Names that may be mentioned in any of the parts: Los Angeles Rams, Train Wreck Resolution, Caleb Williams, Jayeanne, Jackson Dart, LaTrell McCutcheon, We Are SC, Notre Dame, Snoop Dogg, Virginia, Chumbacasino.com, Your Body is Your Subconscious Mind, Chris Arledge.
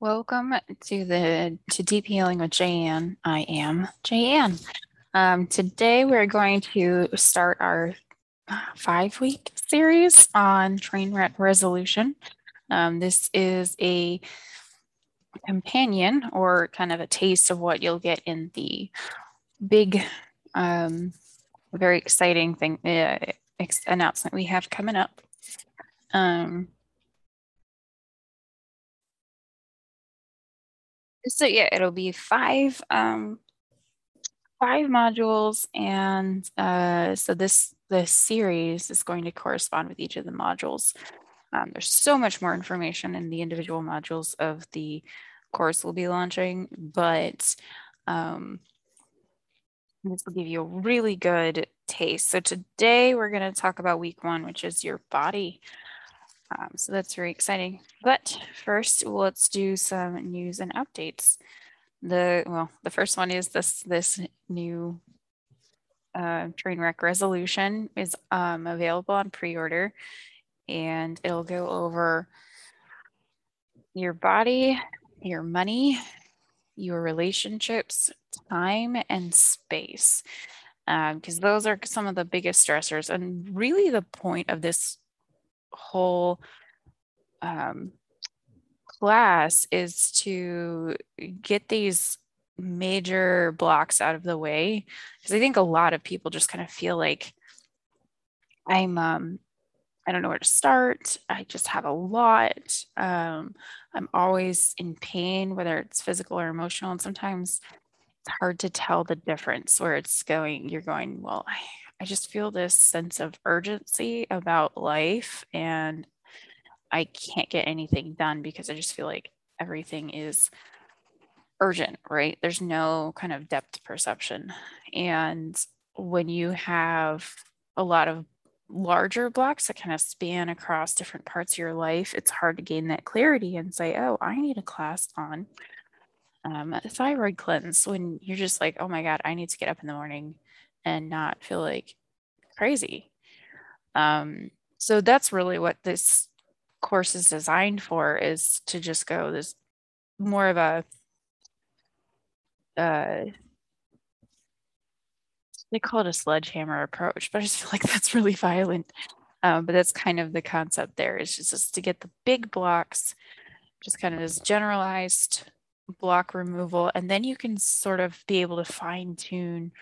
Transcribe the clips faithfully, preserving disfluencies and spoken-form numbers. Welcome to the to Deep Healing with Jayeanne. I am Jayeanne. Um, today we're going to start our five-week series on Train Wreck Resolution. Um, this is a companion or kind of a taste of what you'll get in the big, um, very exciting thing uh, ex- announcement we have coming up. Um, So yeah, it'll be five, um, five modules, and uh, so this this series is going to correspond with each of the modules. Um, there's so much more information in the individual modules of the course we'll be launching, but um, this will give you a really good taste. So today we're going to talk about week one, which is your body. Um, so that's very exciting. But first, let's do some news and updates. The well, the first one is this this new uh, Train Wreck Resolution is um, available on pre-order, and it'll go over your body, your money, your relationships, time, and space, because um, those are some of the biggest stressors, and really the point of this whole um, class is to get these major blocks out of the way, because I think a lot of people just kind of feel like I'm um, I don't know where to start. I just have a lot. Um, I'm always in pain, whether it's physical or emotional, and sometimes it's hard to tell the difference where it's going. You're going, well, I I just feel this sense of urgency about life, and I can't get anything done because I just feel like everything is urgent, right? There's no kind of depth perception. And when you have a lot of larger blocks that kind of span across different parts of your life, it's hard to gain that clarity and say, oh, I need a class on um, a thyroid cleanse, when you're just like, oh my God, I need to get up in the morning and not feel like crazy. Um, so that's really what this course is designed for, is to just go this more of a, uh, they call it a sledgehammer approach, but I just feel like that's really violent. Um, but that's kind of the concept there, is just, just to get the big blocks, just kind of this generalized block removal. And then you can sort of be able to fine tune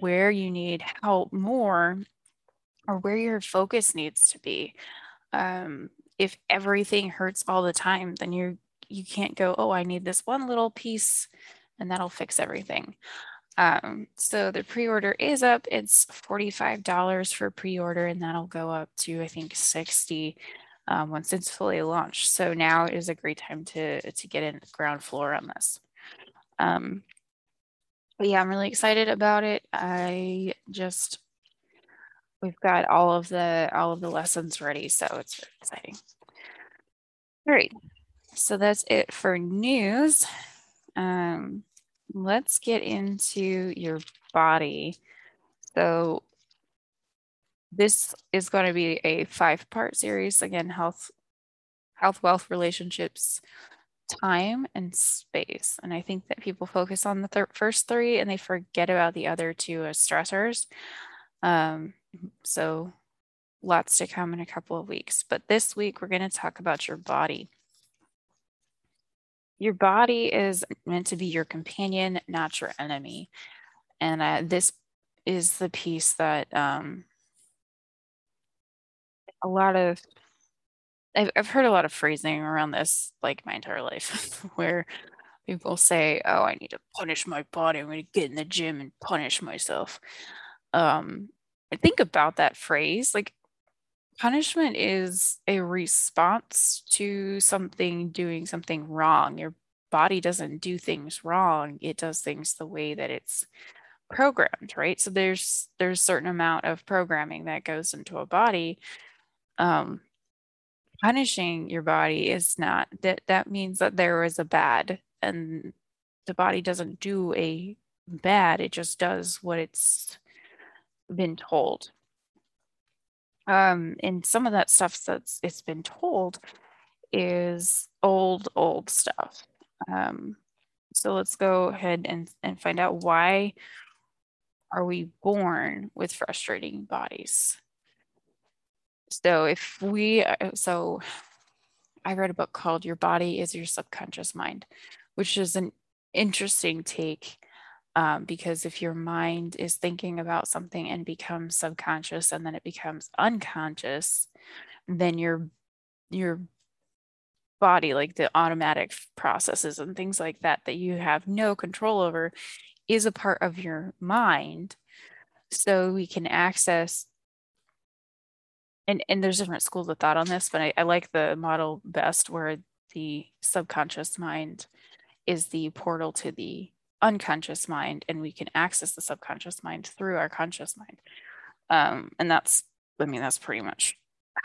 where you need help more, or where your focus needs to be. Um, if everything hurts all the time, then you you can't go, oh, I need this one little piece and that'll fix everything. Um, so the pre-order is up. It's forty-five dollars for pre-order, and that'll go up to, I think, sixty dollars um, once it's fully launched. So now is a great time to, to get in the ground floor on this. Um, But yeah, I'm really excited about it. I just, we've got all of the all of the lessons ready, so it's really exciting. All right, so that's it for news. Um, let's get into your body. So this is going to be a five-part series. Again, health, health, wealth, relationships, time, and space. And I think that people focus on the thir- first three and they forget about the other two as stressors. Um, so lots to come in a couple of weeks. But this week we're going to talk about your body. Your body is meant to be your companion, not your enemy. And uh, this is the piece that um, a lot of I've heard a lot of phrasing around this, like my entire life, where people say, oh, I need to punish my body. I'm going to get in the gym and punish myself. Um, I think about that phrase, like punishment is a response to something, doing something wrong. Your body doesn't do things wrong. It does things the way that it's programmed, right? So there's, there's a certain amount of programming that goes into a body. Um, Punishing your body is not that that means that there is a bad, and the body doesn't do a bad, it just does what it's been told. Um, and some of that stuff that's it's been told is old, old stuff. Um, so let's go ahead and, and find out, why are we born with frustrating bodies? So if we, so I read a book called Your Body is Your Subconscious Mind, which is an interesting take, um, because if your mind is thinking about something and becomes subconscious and then it becomes unconscious, then your, your body, like the automatic processes and things like that, that you have no control over, is a part of your mind. So we can access, and, and there's different schools of thought on this, but I, I like the model best where the subconscious mind is the portal to the unconscious mind, and we can access the subconscious mind through our conscious mind. Um, and that's, I mean, that's pretty much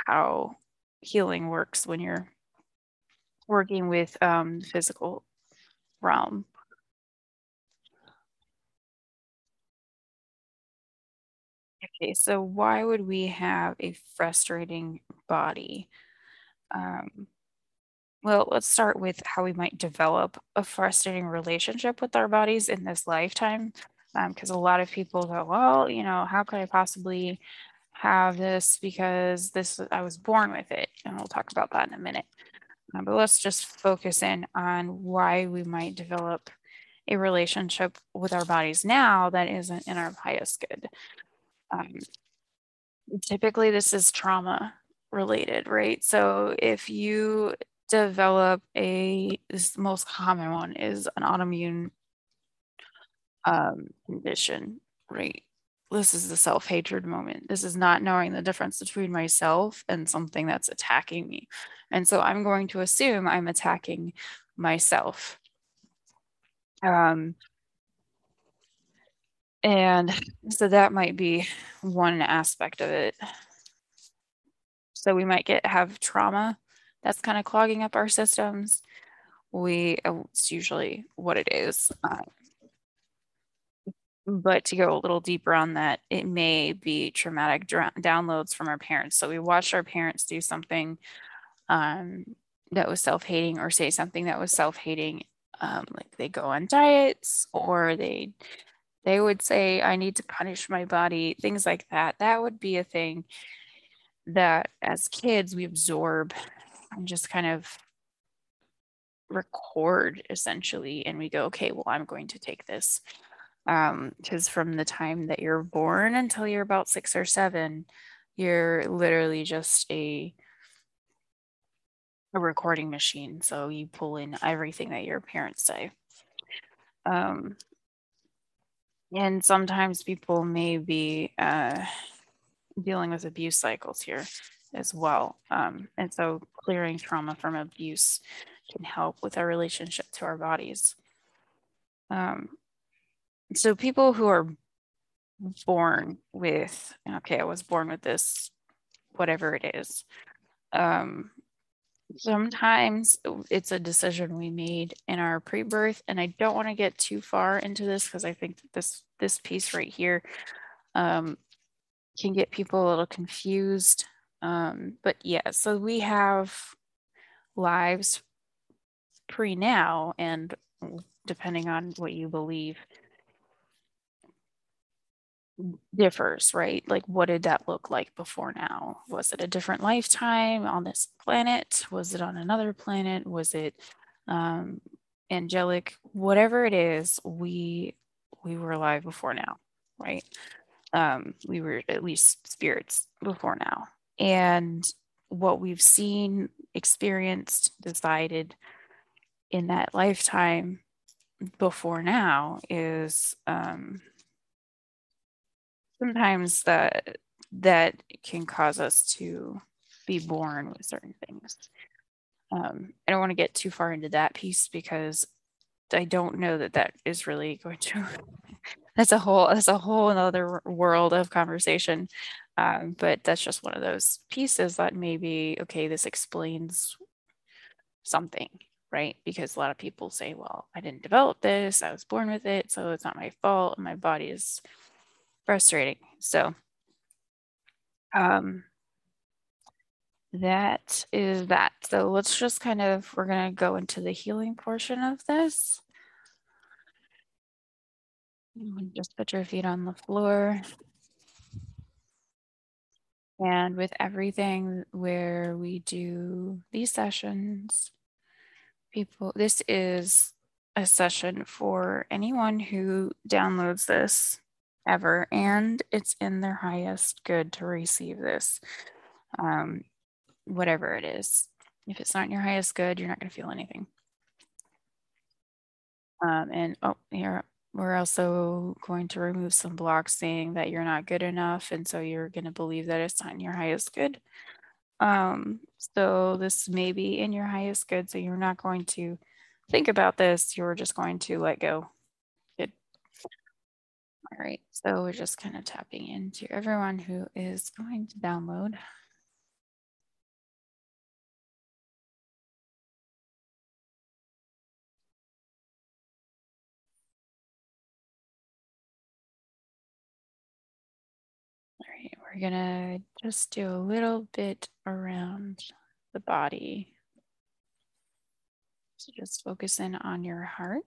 how healing works when you're working with um, the physical realm. Okay, so why would we have a frustrating body? Um, well, let's start with how we might develop a frustrating relationship with our bodies in this lifetime, because um, a lot of people go, well, you know, how could I possibly have this, because this, I was born with it, and we'll talk about that in a minute. Uh, but let's just focus in on why we might develop a relationship with our bodies now that isn't in our highest good. Um, typically this is trauma related, right? So if you develop a, this most common one is an autoimmune um, condition, right? This is the self-hatred moment. This is not knowing the difference between myself and something that's attacking me. And so I'm going to assume I'm attacking myself. Um, And so that might be one aspect of it. So we might get have trauma that's kind of clogging up our systems. We, it's usually what it is. Um, but to go a little deeper on that, it may be traumatic dra- downloads from our parents. So we watched our parents do something um, that was self-hating, or say something that was self-hating. Um, like they go on diets, or they... They would say, I need to punish my body, things like that. That would be a thing that as kids we absorb and just kind of record essentially. And we go, okay, well, I'm going to take this. Um, because from the time that you're born until you're about six or seven, you're literally just a, a recording machine. So you pull in everything that your parents say. Um, And sometimes people may be uh, dealing with abuse cycles here as well. Um, and so clearing trauma from abuse can help with our relationship to our bodies. Um, so people who are born with, okay, I was born with this, whatever it is. Um, Sometimes it's a decision we made in our pre-birth, and I don't want to get too far into this because I think that this this piece right here um, can get people a little confused. Um, but yeah, so we have lives pre now, and depending on what you believe, differs, right? Like, what did that look like before now? Was it a different lifetime on this planet? Was it on another planet? Was it um, angelic? Whatever it is, we we were alive before now, right? Um, we were at least spirits before now. And what we've seen, experienced, decided in that lifetime before now is um, sometimes that that can cause us to be born with certain things. Um, I don't want to get too far into that piece because I don't know that that is really going to. that's a whole that's a whole another world of conversation. Um, but that's just one of those pieces that maybe, okay, this explains something, right? Because a lot of people say, well, I didn't develop this. I was born with it, so it's not my fault. My body is frustrating. So um that is that. So let's just kind of, we're going to go into the healing portion of this. Just put your feet on the floor. And with everything where we do these sessions, people, this is a session for anyone who downloads this ever, and it's in their highest good to receive this, um, whatever it is. If it's not in your highest good, you're not going to feel anything. Um, and oh, here, we're also going to remove some blocks saying that you're not good enough, and so you're going to believe that it's not in your highest good. Um, so this may be in your highest good, so you're not going to think about this. You're just going to let go. Good. All right, so we're just kind of tapping into everyone who is going to download. We're gonna just do a little bit around the body. So just focus in on your heart.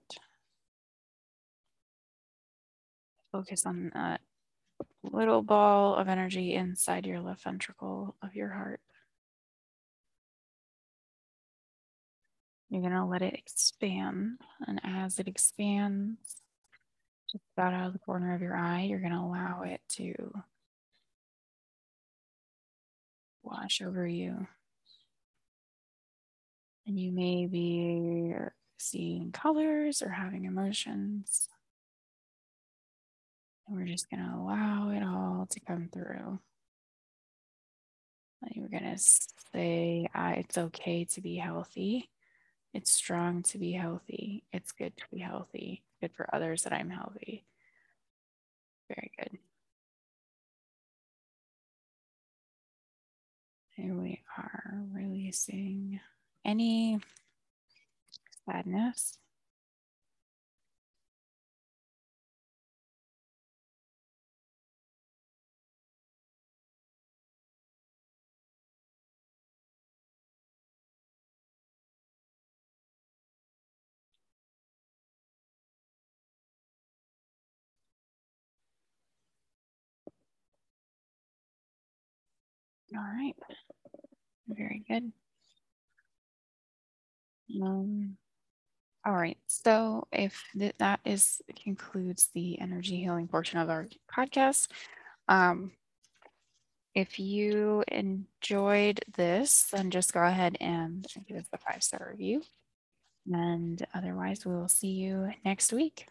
Focus on that little ball of energy inside your left ventricle of your heart. You're gonna let it expand, and as it expands, just about out of the corner of your eye, you're gonna allow it to wash over you. And you may be seeing colors or having emotions. And we're just going to allow it all to come through. And you're going to say, it's okay to be healthy. It's strong to be healthy. It's good to be healthy. Good for others that I'm healthy. Very good. And we are releasing any sadness. All right. Very good. Um, all right. So if th- that is concludes the energy healing portion of our podcast. Um, if you enjoyed this, then just go ahead and give us a five-star review. And otherwise, we will see you next week.